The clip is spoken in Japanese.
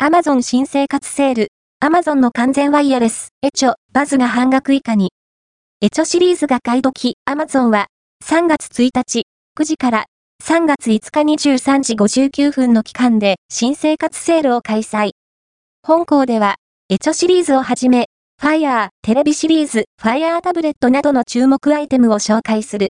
Amazon 新生活セール。Amazon の完全ワイヤレス、Echo Buds が半額以下に。Echoシリーズが買い時。Amazon は、3月1日、9時から、3月5日23時59分の期間で、新生活セールを開催。本校では、Echoシリーズをはじめ、Fire、テレビシリーズ、Fire タブレットなどの注目アイテムを紹介する。